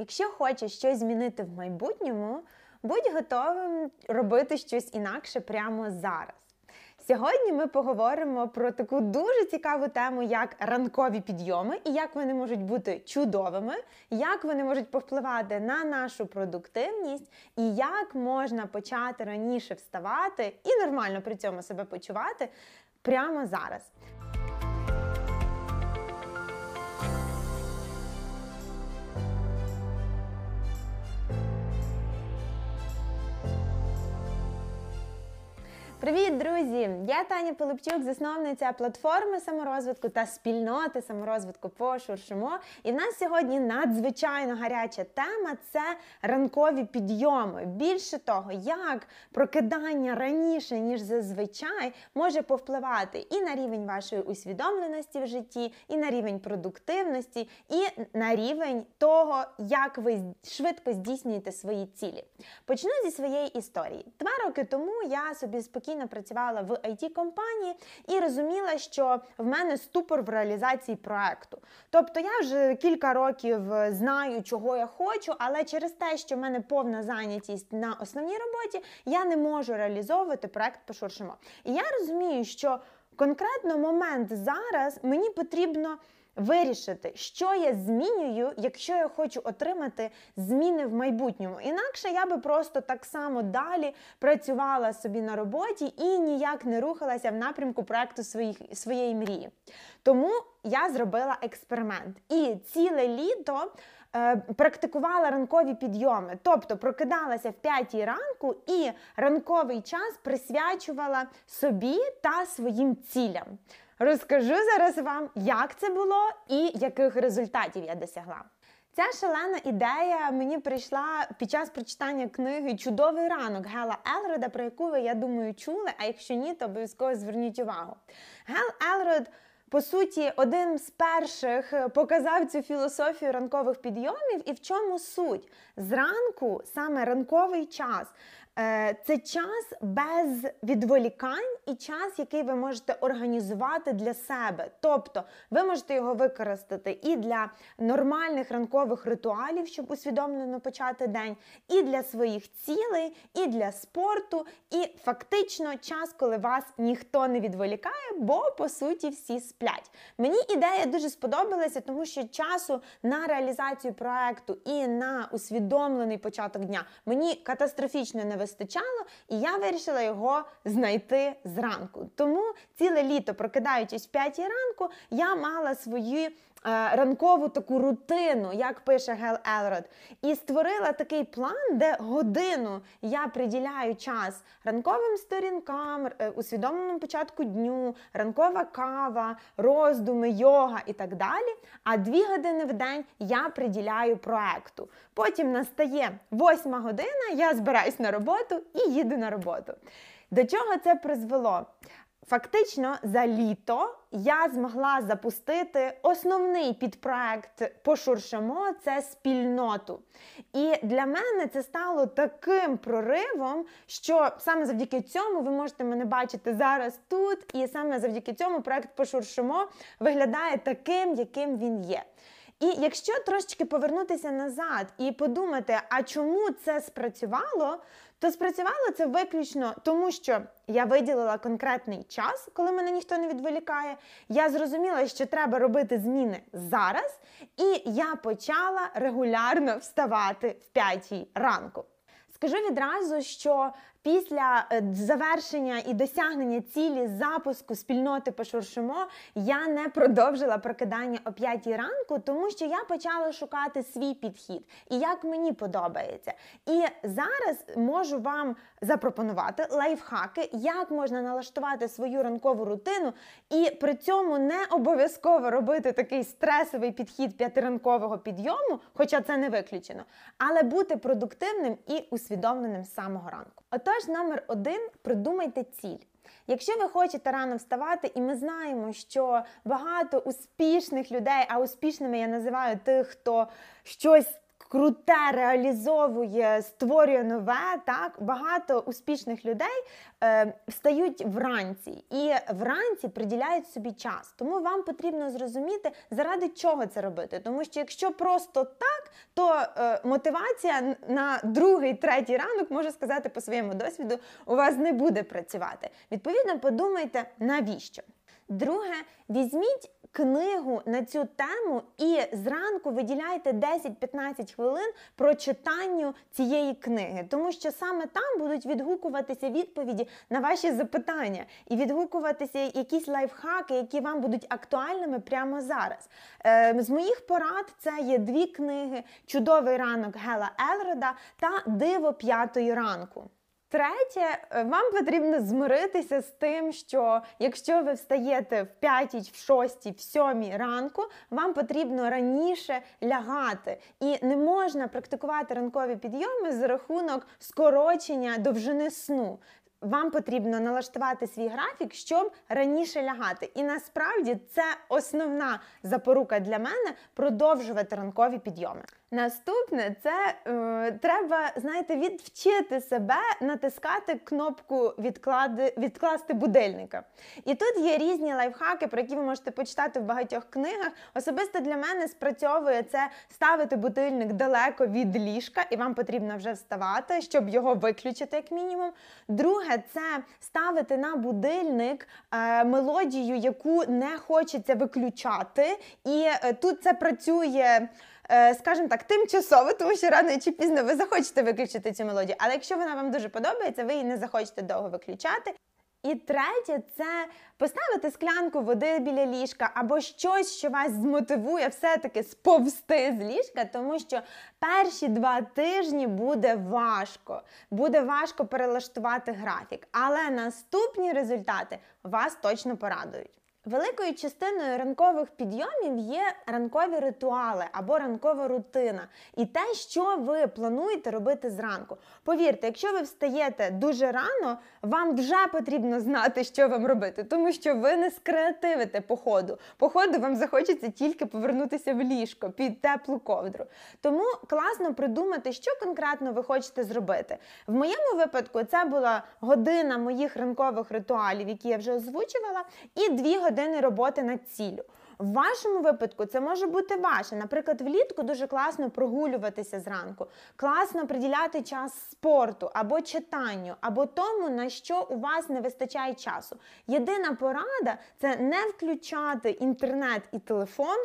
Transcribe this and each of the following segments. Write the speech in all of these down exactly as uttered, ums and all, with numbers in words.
Якщо хочеш щось змінити в майбутньому, будь готовим робити щось інакше прямо зараз. Сьогодні ми поговоримо про таку дуже цікаву тему, як ранкові підйоми і як вони можуть бути чудовими, як вони можуть повпливати на нашу продуктивність і як можна почати раніше вставати і нормально при цьому себе почувати прямо зараз. Привіт, друзі! Я Таня Полубчук, засновниця платформи саморозвитку та спільноти саморозвитку «Пошуршимо». І в нас сьогодні надзвичайно гаряча тема – це ранкові підйоми. Більше того, як прокидання раніше, ніж зазвичай, може повпливати і на рівень вашої усвідомленості в житті, і на рівень продуктивності, і на рівень того, як ви швидко здійснюєте свої цілі. Почну зі своєї історії. Два роки тому я собі спокійно працювала в ай ті-компанії і розуміла, що в мене ступор в реалізації проекту. Тобто я вже кілька років знаю, чого я хочу, але через те, що в мене повна зайнятість на основній роботі, я не можу реалізовувати проект «Пошуршимо». І я розумію, що конкретно момент зараз мені потрібно вирішити, що я змінюю, якщо я хочу отримати зміни в майбутньому. Інакше я би просто так само далі працювала собі на роботі і ніяк не рухалася в напрямку проекту своїх, своєї мрії. Тому я зробила експеримент. І ціле літо е, практикувала ранкові підйоми. Тобто прокидалася в п'ятій ранку і ранковий час присвячувала собі та своїм цілям. Розкажу зараз вам, як це було і яких результатів я досягла. Ця шалена ідея мені прийшла під час прочитання книги «Чудовий ранок» Гела Елрода, про яку ви, я думаю, чули, а якщо ні, то обов'язково зверніть увагу. Гел Елрод, по суті, один з перших показав цю філософію ранкових підйомів і в чому суть. Зранку, саме ранковий час, це час без відволікань і час, який ви можете організувати для себе. Тобто ви можете його використати і для нормальних ранкових ритуалів, щоб усвідомлено почати день, і для своїх цілей, і для спорту, і фактично час, коли вас ніхто не відволікає, бо, по суті, всі сплять. Мені ідея дуже сподобалася, тому що часу на реалізацію проекту і на усвідомлений початок дня мені катастрофічно не вистачає. Вистачало, і я вирішила його знайти зранку. Тому ціле літо, прокидаючись в п'ятій ранку, я мала свою е, ранкову таку рутину, як пише Гел Елрод, і створила такий план, де годину я приділяю час ранковим сторінкам, усвідомленому початку дню, ранкова кава, роздуми, йога і так далі, а дві години в день я приділяю проекту. Потім настає восьма година, я збираюсь на роботу, і їду на роботу. До чого це призвело? Фактично, за літо я змогла запустити основний підпроект «Пошуршимо» – це спільноту. І для мене це стало таким проривом, що саме завдяки цьому ви можете мене бачити зараз тут, і саме завдяки цьому проект «Пошуршимо» виглядає таким, яким він є. І якщо трошечки повернутися назад і подумати, а чому це спрацювало, то спрацювало це виключно тому, що я виділила конкретний час, коли мене ніхто не відволікає, я зрозуміла, що треба робити зміни зараз, і я почала регулярно вставати в п'ятій ранку. Скажу відразу, що після завершення і досягнення цілі запуску спільноти «Пошуршимо» я не продовжила прокидання о п'ятій ранку, тому що я почала шукати свій підхід і як мені подобається. І зараз можу вам запропонувати лайфхаки, як можна налаштувати свою ранкову рутину і при цьому не обов'язково робити такий стресовий підхід п'ятиранкового підйому, хоча це не виключено, але бути продуктивним і усвідомленим з самого ранку. Тож, номер один – придумайте ціль. Якщо ви хочете рано вставати, і ми знаємо, що багато успішних людей, а успішними я називаю тих, хто щось круте реалізовує, створює нове, так, багато успішних людей е, встають вранці і вранці приділяють собі час. Тому вам потрібно зрозуміти, заради чого це робити. Тому що якщо просто так, то е, мотивація на другий, третій ранок, можу сказати по своєму досвіду, у вас не буде працювати. Відповідно, подумайте, навіщо. Друге, візьміть книгу на цю тему і зранку виділяйте десять-п'ятнадцять хвилин про читання цієї книги. Тому що саме там будуть відгукуватися відповіді на ваші запитання і відгукуватися якісь лайфхаки, які вам будуть актуальними прямо зараз. Е, з моїх порад це є дві книги «Чудовий ранок» Гела Елрода та «Диво п'ятої ранку». Третє, вам потрібно змиритися з тим, що якщо ви встаєте в п'ятій, в шостій, в сьомій ранку, вам потрібно раніше лягати. І не можна практикувати ранкові підйоми за рахунок скорочення довжини сну. Вам потрібно налаштувати свій графік, щоб раніше лягати. І насправді це основна запорука для мене – продовжувати ранкові підйоми. Наступне – це е, треба, знаєте, відвчити себе натискати кнопку відклади, «Відкласти будильника». І тут є різні лайфхаки, про які ви можете почитати в багатьох книгах. Особисто для мене спрацьовує це ставити будильник далеко від ліжка, і вам потрібно вже вставати, щоб його виключити, як мінімум. Друге, це ставити на будильник е, мелодію, яку не хочеться виключати. І е, тут це працює, е, скажімо так, тимчасово, тому що рано чи пізно ви захочете виключити цю мелодію. Але якщо вона вам дуже подобається, ви її не захочете довго виключати. І третє – це поставити склянку води біля ліжка або щось, що вас змотивує все-таки сповзти з ліжка, тому що перші два тижні буде важко. Буде важко перелаштувати графік, але наступні результати вас точно порадують. Великою частиною ранкових підйомів є ранкові ритуали або ранкова рутина. І те, що ви плануєте робити зранку. Повірте, якщо ви встаєте дуже рано, вам вже потрібно знати, що вам робити, тому що ви не скреативите по ходу. По ходу вам захочеться тільки повернутися в ліжко під теплу ковдру. Тому класно придумати, що конкретно ви хочете зробити. В моєму випадку це була година моїх ранкових ритуалів, які я вже озвучувала, і дві години роботи над ціллю. В вашому випадку це може бути ваше. Наприклад, влітку дуже класно прогулюватися зранку, класно приділяти час спорту, або читанню, або тому, на що у вас не вистачає часу. Єдина порада – це не включати інтернет і телефон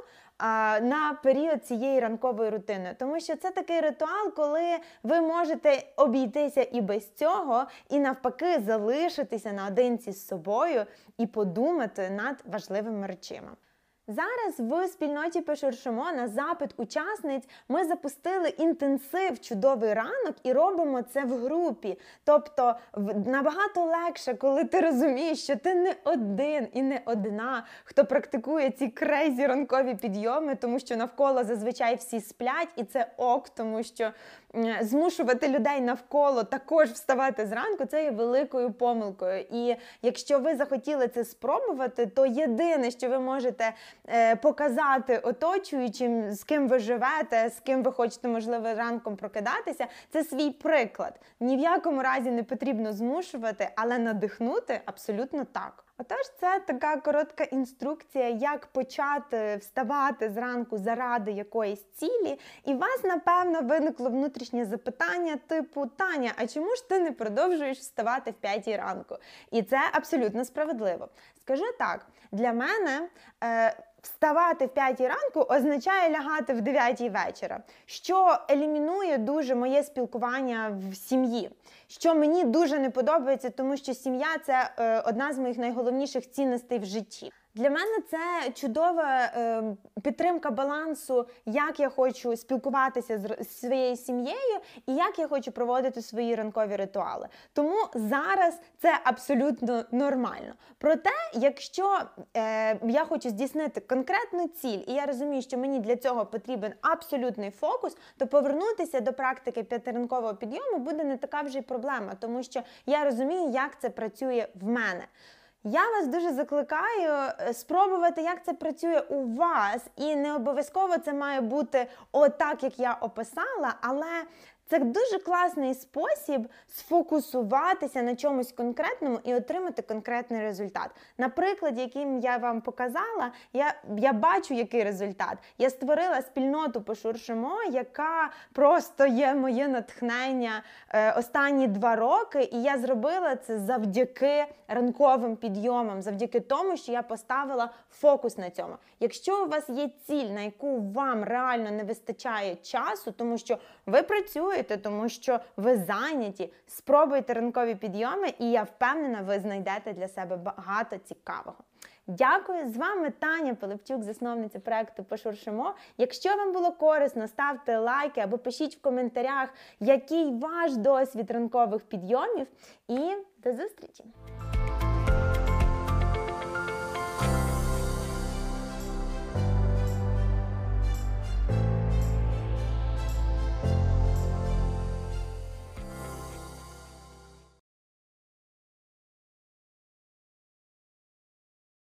на період цієї ранкової рутини. Тому що це такий ритуал, коли ви можете обійтися і без цього, і навпаки залишитися наодинці з собою і подумати над важливими речами. Зараз в спільноті «Пошуршимо» на запит учасниць ми запустили інтенсив «Чудовий ранок» і робимо це в групі. Тобто набагато легше, коли ти розумієш, що ти не один і не одна, хто практикує ці крейзі ранкові підйоми, тому що навколо зазвичай всі сплять, і це ок, тому що змушувати людей навколо також вставати зранку – це є великою помилкою. І якщо ви захотіли це спробувати, то єдине, що ви можете показати оточуючим, з ким ви живете, з ким ви хочете, можливо, ранком прокидатися, це свій приклад. Ні в якому разі не потрібно змушувати, але надихнути абсолютно так. Отож, це така коротка інструкція, як почати вставати зранку заради якоїсь цілі. І у вас, напевно, виникло внутрішнє запитання типу «Таня, а чому ж ти не продовжуєш вставати в п'ятій ранку?» І це абсолютно справедливо. Скажу так, для мене е, вставати в п'ятій ранку означає лягати в дев'ятій вечора, що елімінує дуже моє спілкування в сім'ї, що мені дуже не подобається, тому що сім'я – це е, одна з моїх найголовніших цінностей в житті. Для мене це чудова е, підтримка балансу, як я хочу спілкуватися з, з своєю сім'єю і як я хочу проводити свої ранкові ритуали. Тому зараз це абсолютно нормально. Проте, якщо е, я хочу здійснити конкретну ціль, і я розумію, що мені для цього потрібен абсолютний фокус, то повернутися до практики п'ятиранкового підйому буде не така вже й проблема, тому що я розумію, як це працює в мене. Я вас дуже закликаю спробувати, як це працює у вас. І не обов'язково це має бути отак, як я описала, але це дуже класний спосіб сфокусуватися на чомусь конкретному і отримати конкретний результат. На прикладі, яким я вам показала, я, я бачу, який результат. Я створила спільноту Пошуршимо, яка просто є моє натхнення е, останні два роки. І я зробила це завдяки ранковим підйомам, завдяки тому, що я поставила фокус на цьому. Якщо у вас є ціль, на яку вам реально не вистачає часу, тому що ви працюєте, тому що ви зайняті, спробуйте ранкові підйоми, і я впевнена, ви знайдете для себе багато цікавого. Дякую! З вами Таня Полубчук, засновниця проєкту Пошуршимо. Якщо вам було корисно, ставте лайки або пишіть в коментарях, який ваш досвід ранкових підйомів. І до зустрічі!